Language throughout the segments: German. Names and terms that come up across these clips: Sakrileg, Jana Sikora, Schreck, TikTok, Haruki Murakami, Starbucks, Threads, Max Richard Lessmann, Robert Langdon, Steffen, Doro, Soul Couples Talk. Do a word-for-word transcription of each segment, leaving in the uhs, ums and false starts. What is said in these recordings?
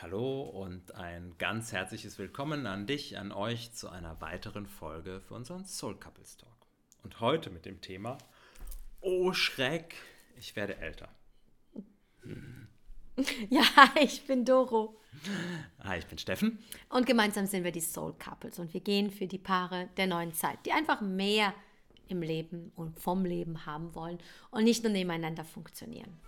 Hallo und ein ganz herzliches Willkommen an dich, an euch zu einer weiteren Folge für unseren Soul Couples Talk. Und heute mit dem Thema, oh Schreck, ich werde älter. Hm. Ja, ich bin Doro. Hi, ich bin Steffen. Und gemeinsam sind wir die Soul Couples und wir gehen für die Paare der neuen Zeit, die einfach mehr im Leben und vom Leben haben wollen und nicht nur nebeneinander funktionieren.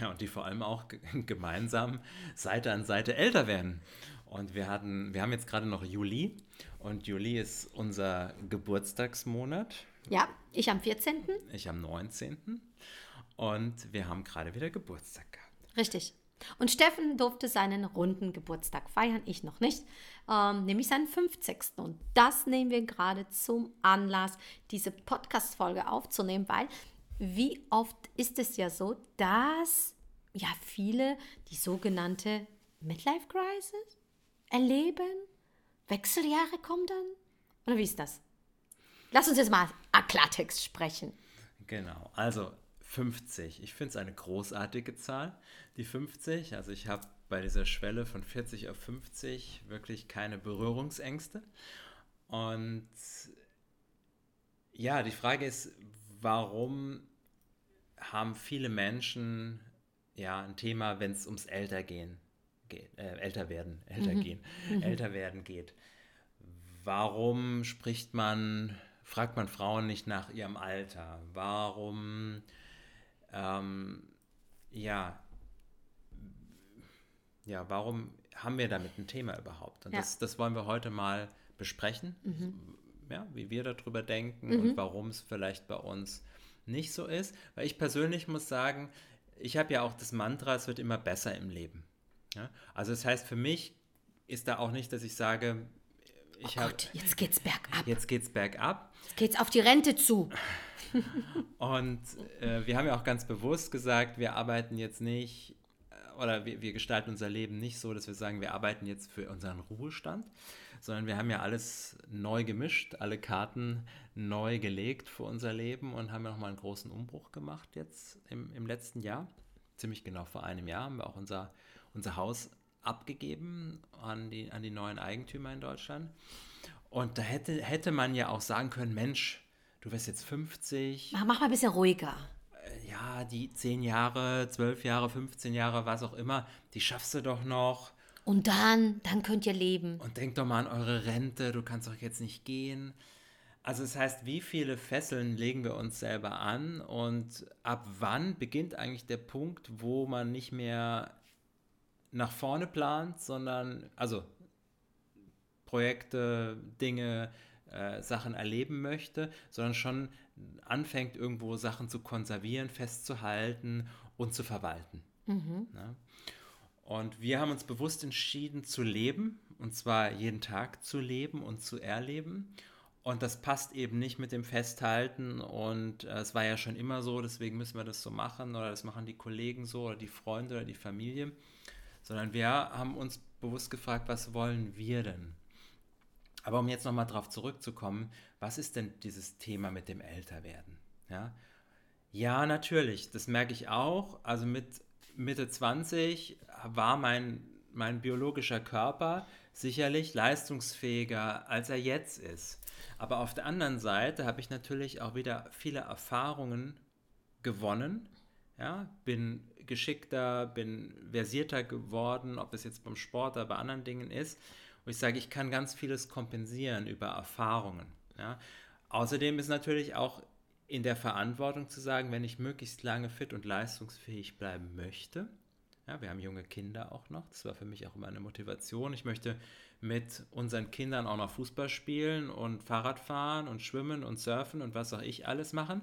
Ja, und die vor allem auch g- gemeinsam Seite an Seite älter werden. Und wir hatten, wir haben jetzt gerade noch Juli und Juli ist unser Geburtstagsmonat. Ja, ich am vierzehnten Ich am neunzehnten Und wir haben gerade wieder Geburtstag gehabt. Richtig. Und Steffen durfte seinen runden Geburtstag feiern, ich noch nicht, ähm, nämlich seinen fünfzigsten Und das nehmen wir gerade zum Anlass, diese Podcast-Folge aufzunehmen, weil... Wie oft ist es ja so, dass ja viele die sogenannte Midlife-Crisis erleben? Wechseljahre kommen dann? Oder wie ist das? Lass uns jetzt mal Klartext sprechen. Genau, also fünfzig Ich finde es eine großartige Zahl, die fünfzig Also ich habe bei dieser Schwelle von vierzig auf fünfzig wirklich keine Berührungsängste. Und ja, die Frage ist, warum haben viele Menschen ja ein Thema, wenn es ums älter gehen geht, äh, älter werden, älter mhm. gehen, mhm. älter werden geht? Warum spricht man, fragt man Frauen nicht nach ihrem Alter? Warum, ähm, ja, ja, warum haben wir damit ein Thema überhaupt? Und ja. das, das wollen wir heute mal besprechen. Mhm. Ja, wie wir darüber denken mhm. und warum es vielleicht bei uns nicht so ist. Weil ich persönlich muss sagen, ich habe ja auch das Mantra, es wird immer besser im Leben. Ja? Also das heißt, für mich ist da auch nicht, dass ich sage, ich oh habe... Gott, jetzt geht's bergab. Jetzt geht's bergab. Jetzt geht's auf die Rente zu. Und äh, wir haben ja auch ganz bewusst gesagt, wir arbeiten jetzt nicht, oder wir, wir gestalten unser Leben nicht so, dass wir sagen, wir arbeiten jetzt für unseren Ruhestand, sondern wir haben ja alles neu gemischt, alle Karten neu gelegt für unser Leben und haben ja nochmal einen großen Umbruch gemacht jetzt im, im letzten Jahr. Ziemlich genau vor einem Jahr haben wir auch unser, unser Haus abgegeben an die, an die neuen Eigentümer in Deutschland. Und da hätte, hätte man ja auch sagen können, Mensch, du wirst jetzt fünfzig Mach, mach mal ein bisschen ruhiger. Ja, die zehn Jahre, zwölf Jahre, fünfzehn Jahre, was auch immer, die schaffst du doch noch. Und dann, dann könnt ihr leben. Und denkt doch mal an eure Rente, du kannst doch jetzt nicht gehen. Also das heißt, wie viele Fesseln legen wir uns selber an und ab wann beginnt eigentlich der Punkt, wo man nicht mehr nach vorne plant, sondern also Projekte, Dinge, äh, Sachen erleben möchte, sondern schon anfängt, irgendwo Sachen zu konservieren, festzuhalten und zu verwalten. Mhm. Ja? Und wir haben uns bewusst entschieden zu leben, und zwar jeden Tag zu leben und zu erleben. Und das passt eben nicht mit dem Festhalten und äh, es war ja schon immer so, deswegen müssen wir das so machen oder das machen die Kollegen so oder die Freunde oder die Familie. Sondern wir haben uns bewusst gefragt, was wollen wir denn? Aber um jetzt nochmal drauf zurückzukommen, was ist denn dieses Thema mit dem Älterwerden? Ja, ja natürlich, das merke ich auch. Also mit Mitte zwanzig war mein, mein biologischer Körper sicherlich leistungsfähiger, als er jetzt ist. Aber auf der anderen Seite habe ich natürlich auch wieder viele Erfahrungen gewonnen. Ja, bin geschickter, bin versierter geworden, ob es jetzt beim Sport oder bei anderen Dingen ist. Und ich sage, ich kann ganz vieles kompensieren über Erfahrungen. Ja. Außerdem ist natürlich auch in der Verantwortung zu sagen, wenn ich möglichst lange fit und leistungsfähig bleiben möchte, ja, wir haben junge Kinder auch noch, das war für mich auch immer eine Motivation, ich möchte mit unseren Kindern auch noch Fußball spielen und Fahrrad fahren und schwimmen und surfen und was auch ich alles machen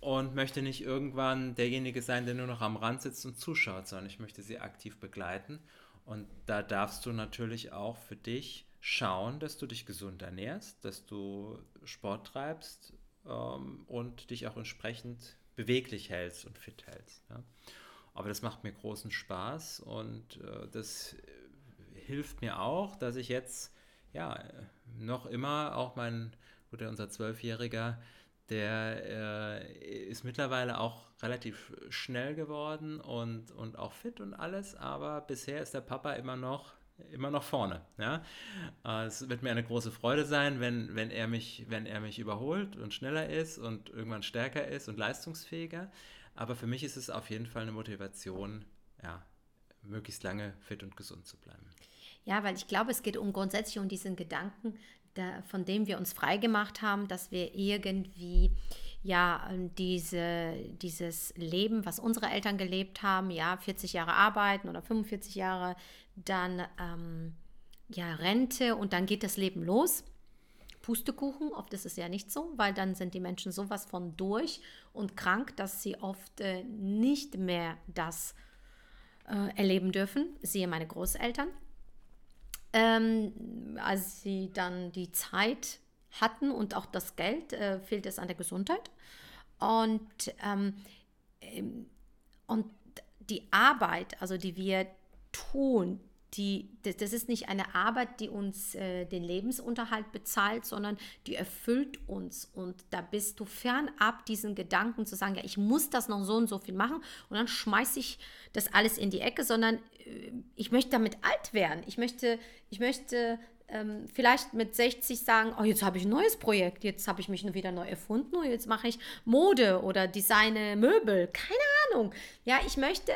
und möchte nicht irgendwann derjenige sein, der nur noch am Rand sitzt und zuschaut, sondern ich möchte sie aktiv begleiten. Und da darfst du natürlich auch für dich schauen, dass du dich gesund ernährst, dass du Sport treibst ähm, und dich auch entsprechend beweglich hältst und fit hältst. Ja? Aber das macht mir großen Spaß und äh, das hilft mir auch, dass ich jetzt ja, noch immer auch mein, gut, unser Zwölfjähriger, der äh, ist mittlerweile auch relativ schnell geworden und, und auch fit und alles, aber bisher ist der Papa immer noch immer noch vorne. Ja? Äh, es wird mir eine große Freude sein, wenn, wenn, er mich, wenn er mich überholt und schneller ist und irgendwann stärker ist und leistungsfähiger. Aber für mich ist es auf jeden Fall eine Motivation, ja, möglichst lange fit und gesund zu bleiben. Ja, weil ich glaube, es geht um grundsätzlich um diesen Gedanken, da, von dem wir uns frei gemacht haben, dass wir irgendwie ja diese, dieses Leben, was unsere Eltern gelebt haben, ja, vierzig Jahre arbeiten oder fünfundvierzig Jahre, dann ähm, ja Rente und dann geht das Leben los. Pustekuchen, oft ist es ja nicht so, weil dann sind die Menschen sowas von durch und krank, dass sie oft äh, nicht mehr das äh, erleben dürfen. Siehe meine Großeltern. Ähm, als sie dann die Zeit hatten und auch das Geld, äh, fehlt es an der Gesundheit. Und, ähm, und die Arbeit, also die wir tun, die, das ist nicht eine Arbeit, die uns äh, den Lebensunterhalt bezahlt, sondern die erfüllt uns. Und da bist du fernab diesen Gedanken zu sagen, ja, ich muss das noch so und so viel machen und dann schmeiße ich das alles in die Ecke, sondern äh, ich möchte damit alt werden. Ich möchte, ich möchte ähm, vielleicht mit sechzig sagen, oh, jetzt habe ich ein neues Projekt, jetzt habe ich mich wieder neu erfunden und jetzt mache ich Mode oder designe Möbel. Keine Ahnung. Ja, ich möchte...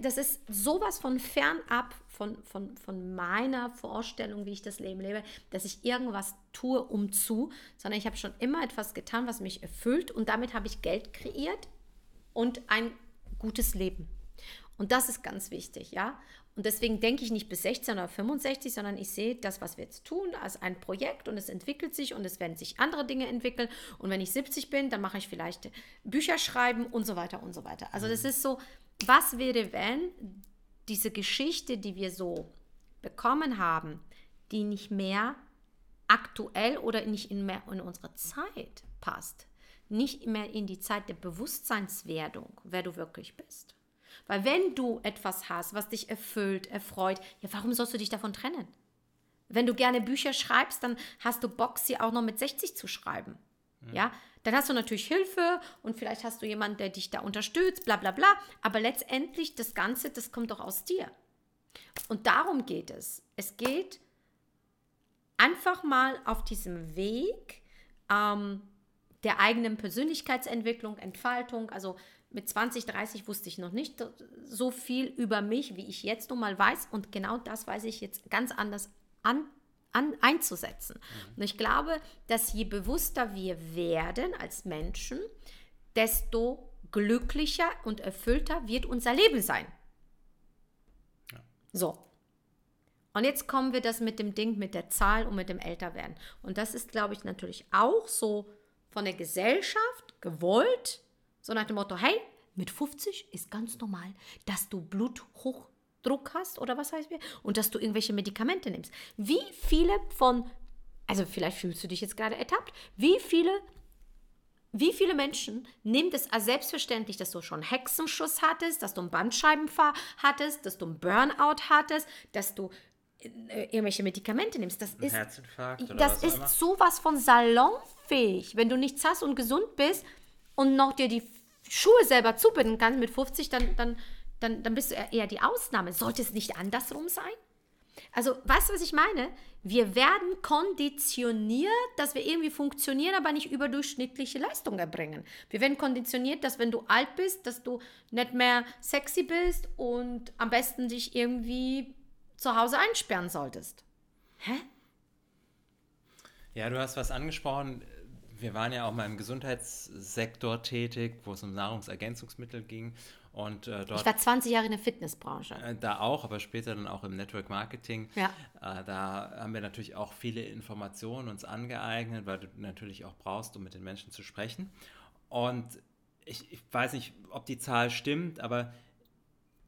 Das ist sowas von fernab von, von, von meiner Vorstellung, wie ich das Leben lebe, dass ich irgendwas tue um zu, sondern ich habe schon immer etwas getan, was mich erfüllt und damit habe ich Geld kreiert und ein gutes Leben. Und das ist ganz wichtig, ja. Und deswegen denke ich nicht bis sechzehn oder fünfundsechzig, sondern ich sehe das, was wir jetzt tun, als ein Projekt und es entwickelt sich und es werden sich andere Dinge entwickeln. Und wenn ich siebzig bin, dann mache ich vielleicht Bücher schreiben und so weiter und so weiter. Also das ist so, was wäre, wenn diese Geschichte, die wir so bekommen haben, die nicht mehr aktuell oder nicht in mehr in unsere Zeit passt, nicht mehr in die Zeit der Bewusstseinswerdung, wer du wirklich bist. Weil wenn du etwas hast, was dich erfüllt, erfreut, ja, warum sollst du dich davon trennen? Wenn du gerne Bücher schreibst, dann hast du Bock, sie auch noch mit sechzig zu schreiben. Mhm. Ja? Dann hast du natürlich Hilfe und vielleicht hast du jemanden, der dich da unterstützt, bla bla bla. Aber letztendlich, das Ganze, das kommt doch aus dir. Und darum geht es. Es geht einfach mal auf diesem Weg ähm, der eigenen Persönlichkeitsentwicklung, Entfaltung, also mit zwanzig, dreißig wusste ich noch nicht so viel über mich, wie ich jetzt nun mal weiß. Und genau das weiß ich jetzt ganz anders an, an, einzusetzen. Mhm. Und ich glaube, dass je bewusster wir werden als Menschen, desto glücklicher und erfüllter wird unser Leben sein. Ja. So. Und jetzt kommen wir das mit dem Ding, mit der Zahl und mit dem Älterwerden. Und das ist, glaube ich, natürlich auch so von der Gesellschaft gewollt, so nach dem Motto, hey, mit fünfzig ist ganz normal, dass du Bluthochdruck hast oder was heißt mir und dass du irgendwelche Medikamente nimmst. Wie viele von, also vielleicht fühlst du dich jetzt gerade ertappt, wie viele, wie viele Menschen nehmen das als selbstverständlich, dass du schon einen Hexenschuss hattest, dass du einen Bandscheibenfall hattest, dass du einen Burnout hattest, dass du irgendwelche Medikamente nimmst. Das ist, das ist sowas von salonfähig. Wenn du nichts hast und gesund bist, und noch dir die Schuhe selber zubinden kannst mit fünfzig, dann, dann, dann, dann bist du eher die Ausnahme. Sollte es nicht andersrum sein? Also, weißt du, was ich meine? Wir werden konditioniert, dass wir irgendwie funktionieren, aber nicht überdurchschnittliche Leistung erbringen. Wir werden konditioniert, dass wenn du alt bist, dass du nicht mehr sexy bist und am besten dich irgendwie zu Hause einsperren solltest. Hä? Ja, du hast was angesprochen. Wir waren ja auch mal im Gesundheitssektor tätig, wo es um Nahrungsergänzungsmittel ging. Und, äh, dort, ich war zwanzig Jahre in der Fitnessbranche. Äh, da auch, aber später dann auch im Network Marketing. Ja. Äh, da haben wir natürlich auch viele Informationen uns angeeignet, weil du natürlich auch brauchst, um mit den Menschen zu sprechen. Und ich, ich weiß nicht, ob die Zahl stimmt, aber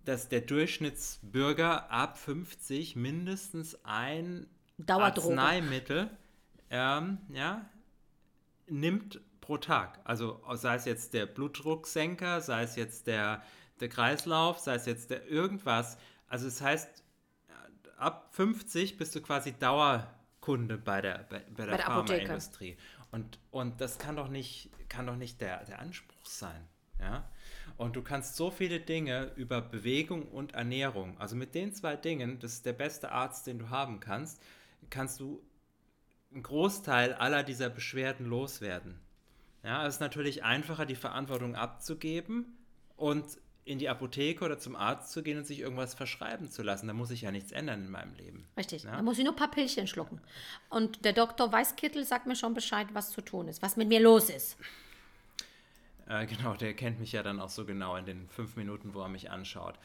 dass der Durchschnittsbürger ab fünfzig mindestens ein Arzneimittel ähm, ja, nimmt pro Tag. Also sei es jetzt der Blutdrucksenker, sei es jetzt der, der Kreislauf, sei es jetzt der irgendwas. Also das heißt, ab fünfzig bist du quasi Dauer Kunde bei der, bei, bei der, bei der Pharmaindustrie. Und, und das kann doch nicht, kann doch nicht der, der Anspruch sein. Ja? Und du kannst so viele Dinge über Bewegung und Ernährung, also mit den zwei Dingen, das ist der beste Arzt, den du haben kannst, kannst du einen Großteil aller dieser Beschwerden loswerden. Ja, es ist natürlich einfacher, die Verantwortung abzugeben und in die Apotheke oder zum Arzt zu gehen und sich irgendwas verschreiben zu lassen. Da muss ich ja nichts ändern in meinem Leben. Richtig, ja? Da muss ich nur ein paar Pillchen schlucken. Und der Doktor Weißkittel sagt mir schon Bescheid, was zu tun ist, was mit mir los ist. Äh, genau, der kennt mich ja dann auch so genau in den fünf Minuten, wo er mich anschaut.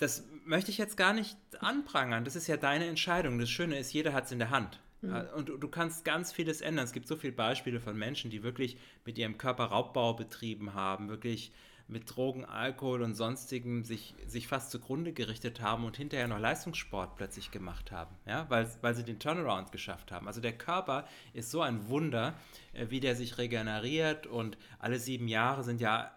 Das möchte ich jetzt gar nicht anprangern. Das ist ja deine Entscheidung. Das Schöne ist, jeder hat es in der Hand. Und du kannst ganz vieles ändern. Es gibt so viele Beispiele von Menschen, die wirklich mit ihrem Körper Raubbau betrieben haben, wirklich mit Drogen, Alkohol und Sonstigem sich, sich fast zugrunde gerichtet haben und hinterher noch Leistungssport plötzlich gemacht haben, ja? weil, weil sie den Turnaround geschafft haben. Also der Körper ist so ein Wunder, wie der sich regeneriert, und alle sieben Jahre sind ja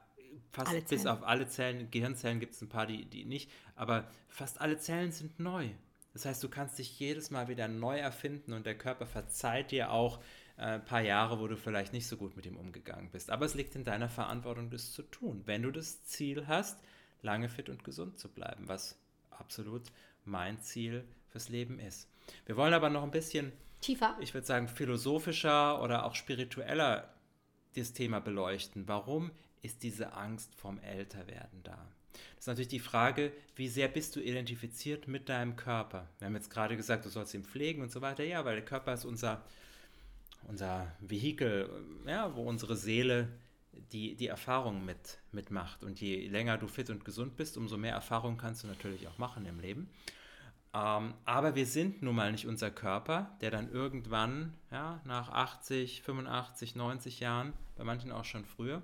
fast bis auf alle Zellen, Gehirnzellen gibt es ein paar, die, die nicht, aber fast alle Zellen sind neu. Das heißt, du kannst dich jedes Mal wieder neu erfinden, und der Körper verzeiht dir auch äh, ein paar Jahre, wo du vielleicht nicht so gut mit ihm umgegangen bist. Aber es liegt in deiner Verantwortung, das zu tun, wenn du das Ziel hast, lange fit und gesund zu bleiben, was absolut mein Ziel fürs Leben ist. Wir wollen aber noch ein bisschen tiefer, ich würde sagen philosophischer oder auch spiritueller, das Thema beleuchten. Warum ist diese Angst vorm Älterwerden da? Das ist natürlich die Frage, wie sehr bist du identifiziert mit deinem Körper? Wir haben jetzt gerade gesagt, du sollst ihn pflegen und so weiter. Ja, weil der Körper ist unser, unser Vehikel, ja, wo unsere Seele die, die Erfahrung mit, mitmacht. Und je länger du fit und gesund bist, umso mehr Erfahrung kannst du natürlich auch machen im Leben. Ähm, aber wir sind nun mal nicht unser Körper, der dann irgendwann, ja, nach achtzig, fünfundachtzig, neunzig Jahren, bei manchen auch schon früher,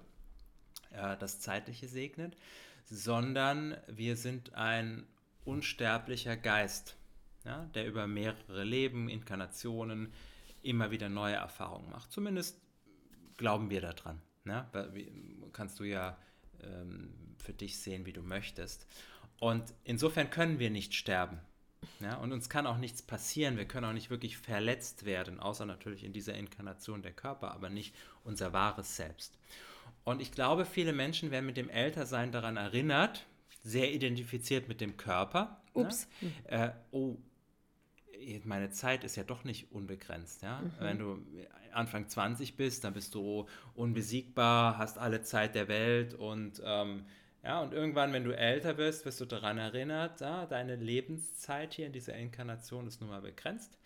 äh, das Zeitliche segnet, sondern wir sind ein unsterblicher Geist, ja, der über mehrere Leben, Inkarnationen immer wieder neue Erfahrungen macht. Zumindest glauben wir daran. Ja? Kannst du ja ähm, für dich sehen, wie du möchtest. Und insofern können wir nicht sterben. Ja? Und uns kann auch nichts passieren. Wir können auch nicht wirklich verletzt werden, außer natürlich in dieser Inkarnation der Körper, aber nicht unser wahres Selbst. Und ich glaube, viele Menschen werden mit dem Ältersein daran erinnert, sehr identifiziert mit dem Körper. Ups. Ne? Äh, oh, meine Zeit ist ja doch nicht unbegrenzt. Ja? Mhm. Wenn du Anfang zwanzig bist, dann bist du unbesiegbar, hast alle Zeit der Welt. Und, ähm, ja, und irgendwann, wenn du älter wirst, wirst du daran erinnert, ja, deine Lebenszeit hier in dieser Inkarnation ist nun mal begrenzt.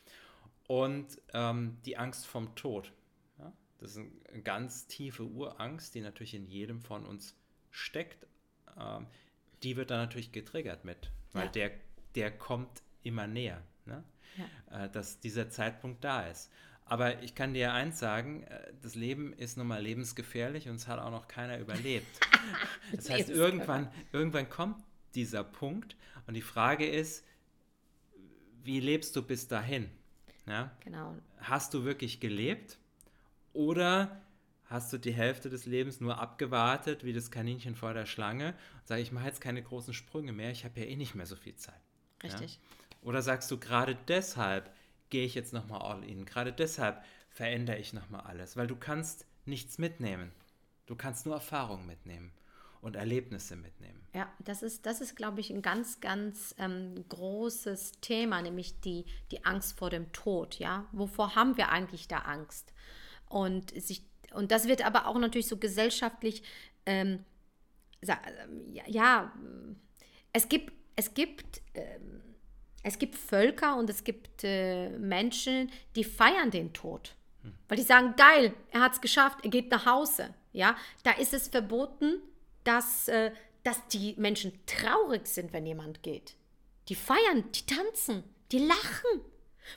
Und ähm, die Angst vom Tod. Das ist eine ganz tiefe Urangst, die natürlich in jedem von uns steckt. Ähm, die wird dann natürlich getriggert mit, weil ja. der, der kommt immer näher, ne? Ja. Äh, dass dieser Zeitpunkt da ist. Aber ich kann dir eins sagen, das Leben ist nun mal lebensgefährlich, und es hat auch noch keiner überlebt. Das heißt, irgendwann, irgendwann kommt dieser Punkt, und die Frage ist, wie lebst du bis dahin? Ja? Genau. Hast du wirklich gelebt? Oder hast du die Hälfte des Lebens nur abgewartet, wie das Kaninchen vor der Schlange, und sage, ich mache jetzt keine großen Sprünge mehr, ich habe ja eh nicht mehr so viel Zeit. Richtig. Ja? Oder sagst du, gerade deshalb gehe ich jetzt nochmal all in, gerade deshalb verändere ich nochmal alles, weil du kannst nichts mitnehmen. Du kannst nur Erfahrungen mitnehmen und Erlebnisse mitnehmen. Ja, das ist, das ist, glaube ich, ein ganz, ganz ähm, großes Thema, nämlich die, die Angst vor dem Tod. Ja? Wovor haben wir eigentlich da Angst? Und, sich, und das wird aber auch natürlich so gesellschaftlich, ähm, ja, es gibt, es gibt, ähm, es gibt Völker und es gibt äh, Menschen, die feiern den Tod. Hm. Weil die sagen, geil, er hat es geschafft, er geht nach Hause. Ja? Da ist es verboten, dass, äh, dass die Menschen traurig sind, wenn jemand geht. Die feiern, die tanzen, die lachen.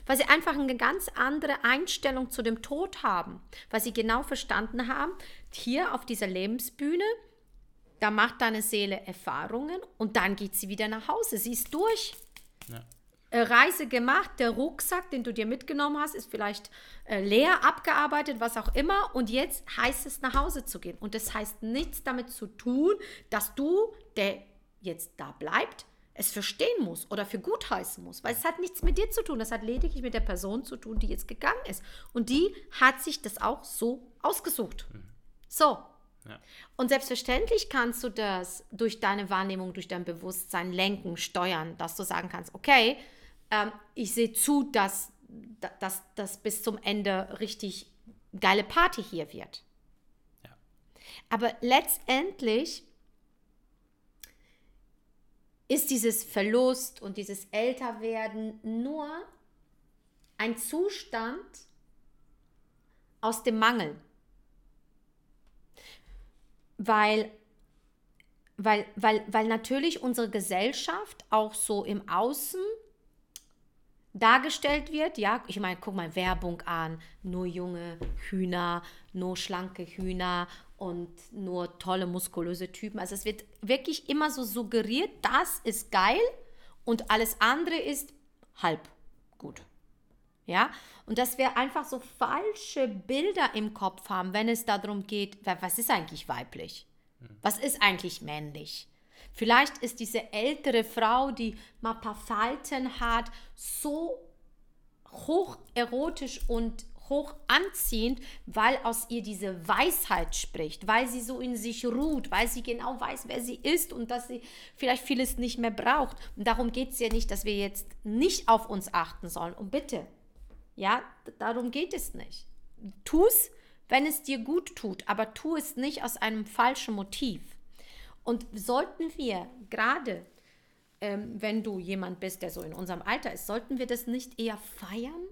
Weil sie einfach eine ganz andere Einstellung zu dem Tod haben, weil sie genau verstanden haben, hier auf dieser Lebensbühne, da macht deine Seele Erfahrungen und dann geht sie wieder nach Hause, sie ist durch. Ja. Reise gemacht, der Rucksack, den du dir mitgenommen hast, ist vielleicht leer, abgearbeitet, was auch immer, und jetzt heißt es, nach Hause zu gehen, und das heißt nichts damit zu tun, dass du, der jetzt da bleibt, es verstehen muss oder für gut heißen muss, weil es hat nichts mit dir zu tun, das hat lediglich mit der Person zu tun, die jetzt gegangen ist. Und die hat sich das auch so ausgesucht. Mhm. So. Ja. Und selbstverständlich kannst du das durch deine Wahrnehmung, durch dein Bewusstsein lenken, steuern, dass du sagen kannst, okay, ähm, ich sehe zu, dass das bis zum Ende richtig geile Party hier wird. Ja. Aber letztendlich ist dieses Verlust und dieses Älterwerden nur ein Zustand aus dem Mangel. Weil, weil, weil, weil natürlich unsere Gesellschaft auch so im Außen dargestellt wird. Ja, ich meine, guck mal Werbung an, nur junge Hühner, nur schlanke Hühner und nur tolle, muskulöse Typen. Also es wird wirklich immer so suggeriert, das ist geil und alles andere ist halb gut. Ja, und dass wir einfach so falsche Bilder im Kopf haben, wenn es darum geht, was ist eigentlich weiblich? Was ist eigentlich männlich? Vielleicht ist diese ältere Frau, die mal ein paar Falten hat, so hoch erotisch und hoch anziehend, weil aus ihr diese Weisheit spricht, weil sie so in sich ruht, weil sie genau weiß, wer sie ist und dass sie vielleicht vieles nicht mehr braucht. Und darum geht es ja nicht, dass wir jetzt nicht auf uns achten sollen. Und bitte, ja, darum geht es nicht. Tu es, wenn es dir gut tut, aber tu es nicht aus einem falschen Motiv. Und sollten wir gerade, ähm, wenn du jemand bist, der so in unserem Alter ist, sollten wir das nicht eher feiern?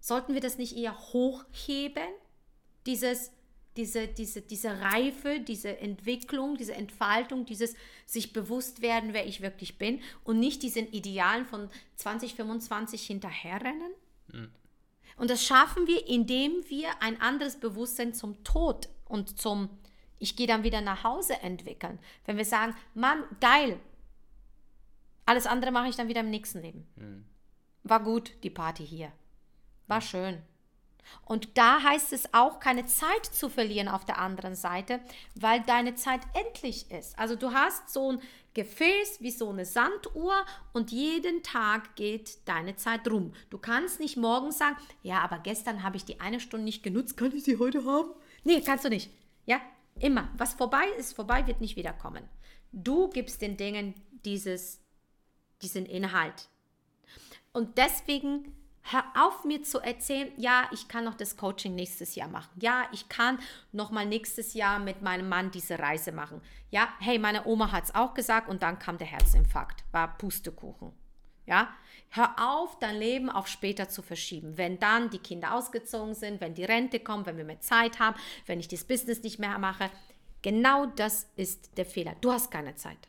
Sollten wir das nicht eher hochheben? Dieses, diese, diese, diese Reife, diese Entwicklung, diese Entfaltung, dieses sich bewusst werden, wer ich wirklich bin und nicht diesen Idealen von zwanzig, fünfundzwanzig hinterherrennen? Mhm. Und das schaffen wir, indem wir ein anderes Bewusstsein zum Tod und zum Ich gehe dann wieder nach Hause entwickeln. Wenn wir sagen, Mann, geil, alles andere mache ich dann wieder im nächsten Leben. Mhm. War gut, die Party hier. War schön. Und da heißt es auch, keine Zeit zu verlieren auf der anderen Seite, weil deine Zeit endlich ist. Also du hast so ein Gefäß wie so eine Sanduhr und jeden Tag geht deine Zeit rum. Du kannst nicht morgen sagen, ja, aber gestern habe ich die eine Stunde nicht genutzt, kann ich sie heute haben? Nee, kannst du nicht. Ja, immer. Was vorbei ist, vorbei wird nicht wiederkommen. Du gibst den Dingen dieses, diesen Inhalt. Und deswegen hör auf, mir zu erzählen, ja, ich kann noch das Coaching nächstes Jahr machen. Ja, ich kann noch mal nächstes Jahr mit meinem Mann diese Reise machen. Ja, hey, meine Oma hat es auch gesagt und dann kam der Herzinfarkt. War Pustekuchen. Ja, hör auf, dein Leben auf später zu verschieben. Wenn dann die Kinder ausgezogen sind, wenn die Rente kommt, wenn wir mehr Zeit haben, wenn ich das Business nicht mehr mache. Genau das ist der Fehler. Du hast keine Zeit.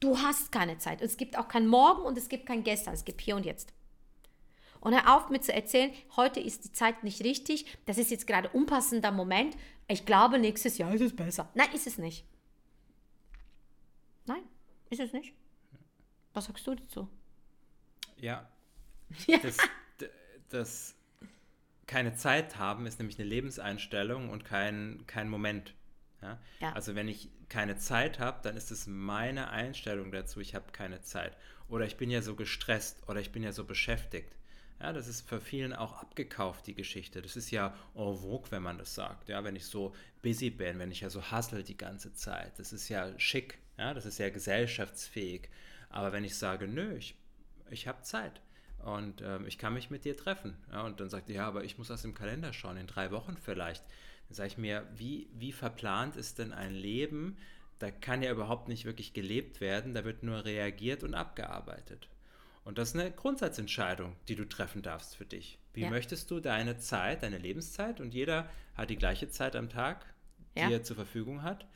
Du hast keine Zeit. Und es gibt auch kein Morgen und es gibt kein Gestern. Es gibt hier und jetzt. Und hör auf, mir zu erzählen, heute ist die Zeit nicht richtig, das ist jetzt gerade unpassender Moment, ich glaube, nächstes Jahr ist es besser. Nein, ist es nicht. Nein, ist es nicht. Was sagst du dazu? Ja, ja. Das, das keine Zeit haben ist nämlich eine Lebenseinstellung und kein, kein Moment. Ja? Ja. Also wenn ich keine Zeit habe, dann ist es meine Einstellung dazu, ich habe keine Zeit. Oder ich bin ja so gestresst oder ich bin ja so beschäftigt. Ja, das ist für vielen auch abgekauft, die Geschichte. Das ist ja en vogue, wenn man das sagt. Ja, wenn ich so busy bin, wenn ich ja so hustle die ganze Zeit. Das ist ja schick, ja, das ist ja gesellschaftsfähig. Aber wenn ich sage, nö, ich, ich habe Zeit und ähm, ich kann mich mit dir treffen. Ja, und dann sagt die, ja, aber ich muss aus dem Kalender schauen, in drei Wochen vielleicht. Dann sage ich mir, wie, wie verplant ist denn ein Leben? Da kann ja überhaupt nicht wirklich gelebt werden, da wird nur reagiert und abgearbeitet. Und das ist eine Grundsatzentscheidung, die du treffen darfst für dich. Wie ja. möchtest du deine Zeit, deine Lebenszeit, und jeder hat die gleiche Zeit am Tag, die ja. er zur Verfügung hat,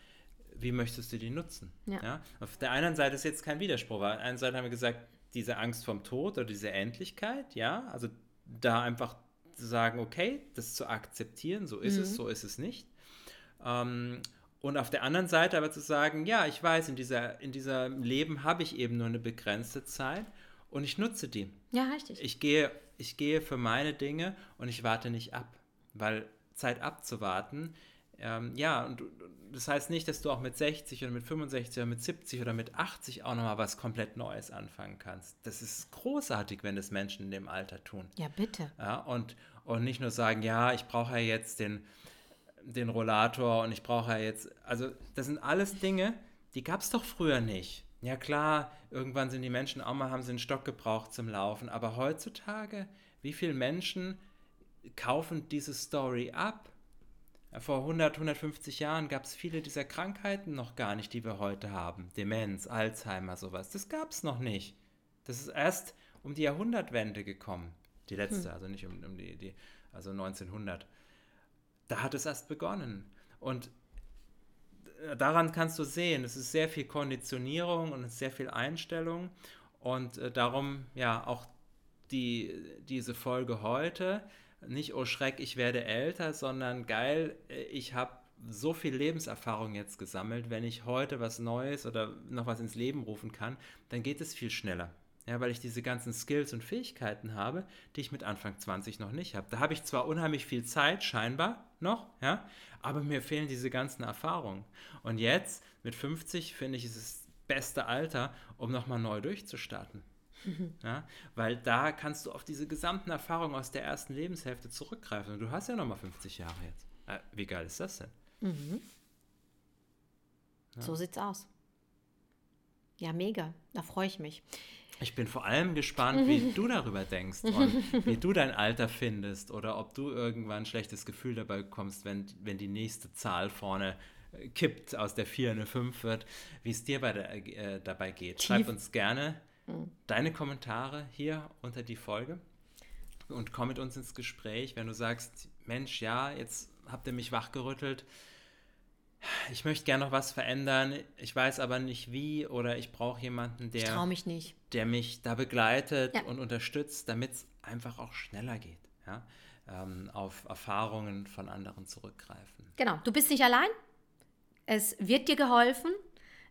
wie möchtest du die nutzen? Ja. Ja? Auf der einen Seite ist jetzt kein Widerspruch, weil auf der einen Seite haben wir gesagt, diese Angst vom Tod oder diese Endlichkeit, ja, also da einfach zu sagen, okay, das zu akzeptieren, so ist mhm. es, so ist es nicht. Ähm, Und auf der anderen Seite aber zu sagen, ja, ich weiß, in dieser, in diesem Leben habe ich eben nur eine begrenzte Zeit und ich nutze die. Ja, richtig. Ich gehe, ich gehe für meine Dinge und ich warte nicht ab, weil Zeit abzuwarten Ähm, ja, und das heißt nicht, dass du auch mit sechzig oder mit fünfundsechzig oder mit siebzig oder mit achtzig auch nochmal was komplett Neues anfangen kannst. Das ist großartig, wenn das Menschen in dem Alter tun. Ja, bitte. Ja, und, und nicht nur sagen, ja, ich brauche ja jetzt den, den Rollator und ich brauche ja jetzt, also das sind alles Dinge, die gab es doch früher nicht. Ja klar, irgendwann sind die Menschen auch mal, haben sie einen Stock gebraucht zum Laufen, aber heutzutage, wie viele Menschen kaufen diese Story ab? Vor hundert, hundertfünfzig Jahren gab es viele dieser Krankheiten noch gar nicht, die wir heute haben. Demenz, Alzheimer, sowas. Das gab es noch nicht. Das ist erst um die Jahrhundertwende gekommen. Die letzte, hm. also nicht um, um die, die, also neunzehnhundert. Da hat es erst begonnen. Und daran kannst du sehen, es ist sehr viel Konditionierung und sehr viel Einstellung. Und äh, darum, ja, auch die, diese Folge heute. Nicht, oh Schreck, ich werde älter, sondern geil, ich habe so viel Lebenserfahrung jetzt gesammelt, wenn ich heute was Neues oder noch was ins Leben rufen kann, dann geht es viel schneller. Ja, weil ich diese ganzen Skills und Fähigkeiten habe, die ich mit Anfang zwanzig noch nicht habe. Da habe ich zwar unheimlich viel Zeit, scheinbar noch, ja, aber mir fehlen diese ganzen Erfahrungen. Und jetzt, mit fünfzig, finde ich, ist es das beste Alter, um nochmal neu durchzustarten. Ja, weil da kannst du auf diese gesamten Erfahrungen aus der ersten Lebenshälfte zurückgreifen. Und du hast ja nochmal fünfzig Jahre jetzt. Äh, wie geil ist das denn? Mhm. Ja. So sieht's aus. Ja, mega. Da freue ich mich. Ich bin vor allem gespannt, wie du darüber denkst und wie du dein Alter findest oder ob du irgendwann ein schlechtes Gefühl dabei bekommst, wenn, wenn die nächste Zahl vorne kippt, aus der vier eine fünf wird, wie es dir bei der, äh, dabei geht. Schreib Tief. uns gerne deine Kommentare hier unter die Folge und komm mit uns ins Gespräch, wenn du sagst, Mensch, ja, jetzt habt ihr mich wachgerüttelt, ich möchte gerne noch was verändern, ich weiß aber nicht wie, oder ich brauche jemanden, der, ich trau mich nicht, der mich da begleitet ja. und unterstützt, damit es einfach auch schneller geht. Ja? Ähm, auf Erfahrungen von anderen zurückgreifen. Genau, du bist nicht allein, es wird dir geholfen.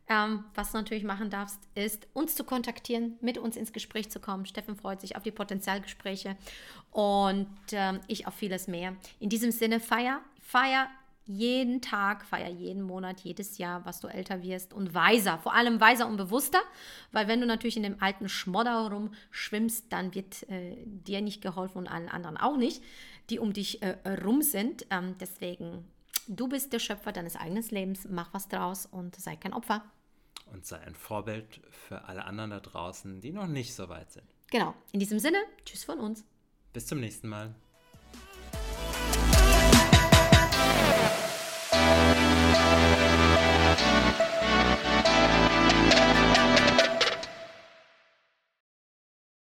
Ähm, was du natürlich machen darfst, ist, uns zu kontaktieren, mit uns ins Gespräch zu kommen. Steffen freut sich auf die Potenzialgespräche und ähm, ich auf vieles mehr. In diesem Sinne, feier, feier jeden Tag, feier jeden Monat, jedes Jahr, was du älter wirst und weiser, vor allem weiser und bewusster, weil wenn du natürlich in dem alten Schmodder rumschwimmst, dann wird äh, dir nicht geholfen und allen anderen auch nicht, die um dich äh, rum sind. Ähm, deswegen, du bist der Schöpfer deines eigenen Lebens, mach was draus und sei kein Opfer. Und sei ein Vorbild für alle anderen da draußen, die noch nicht so weit sind. Genau. In diesem Sinne, tschüss von uns. Bis zum nächsten Mal.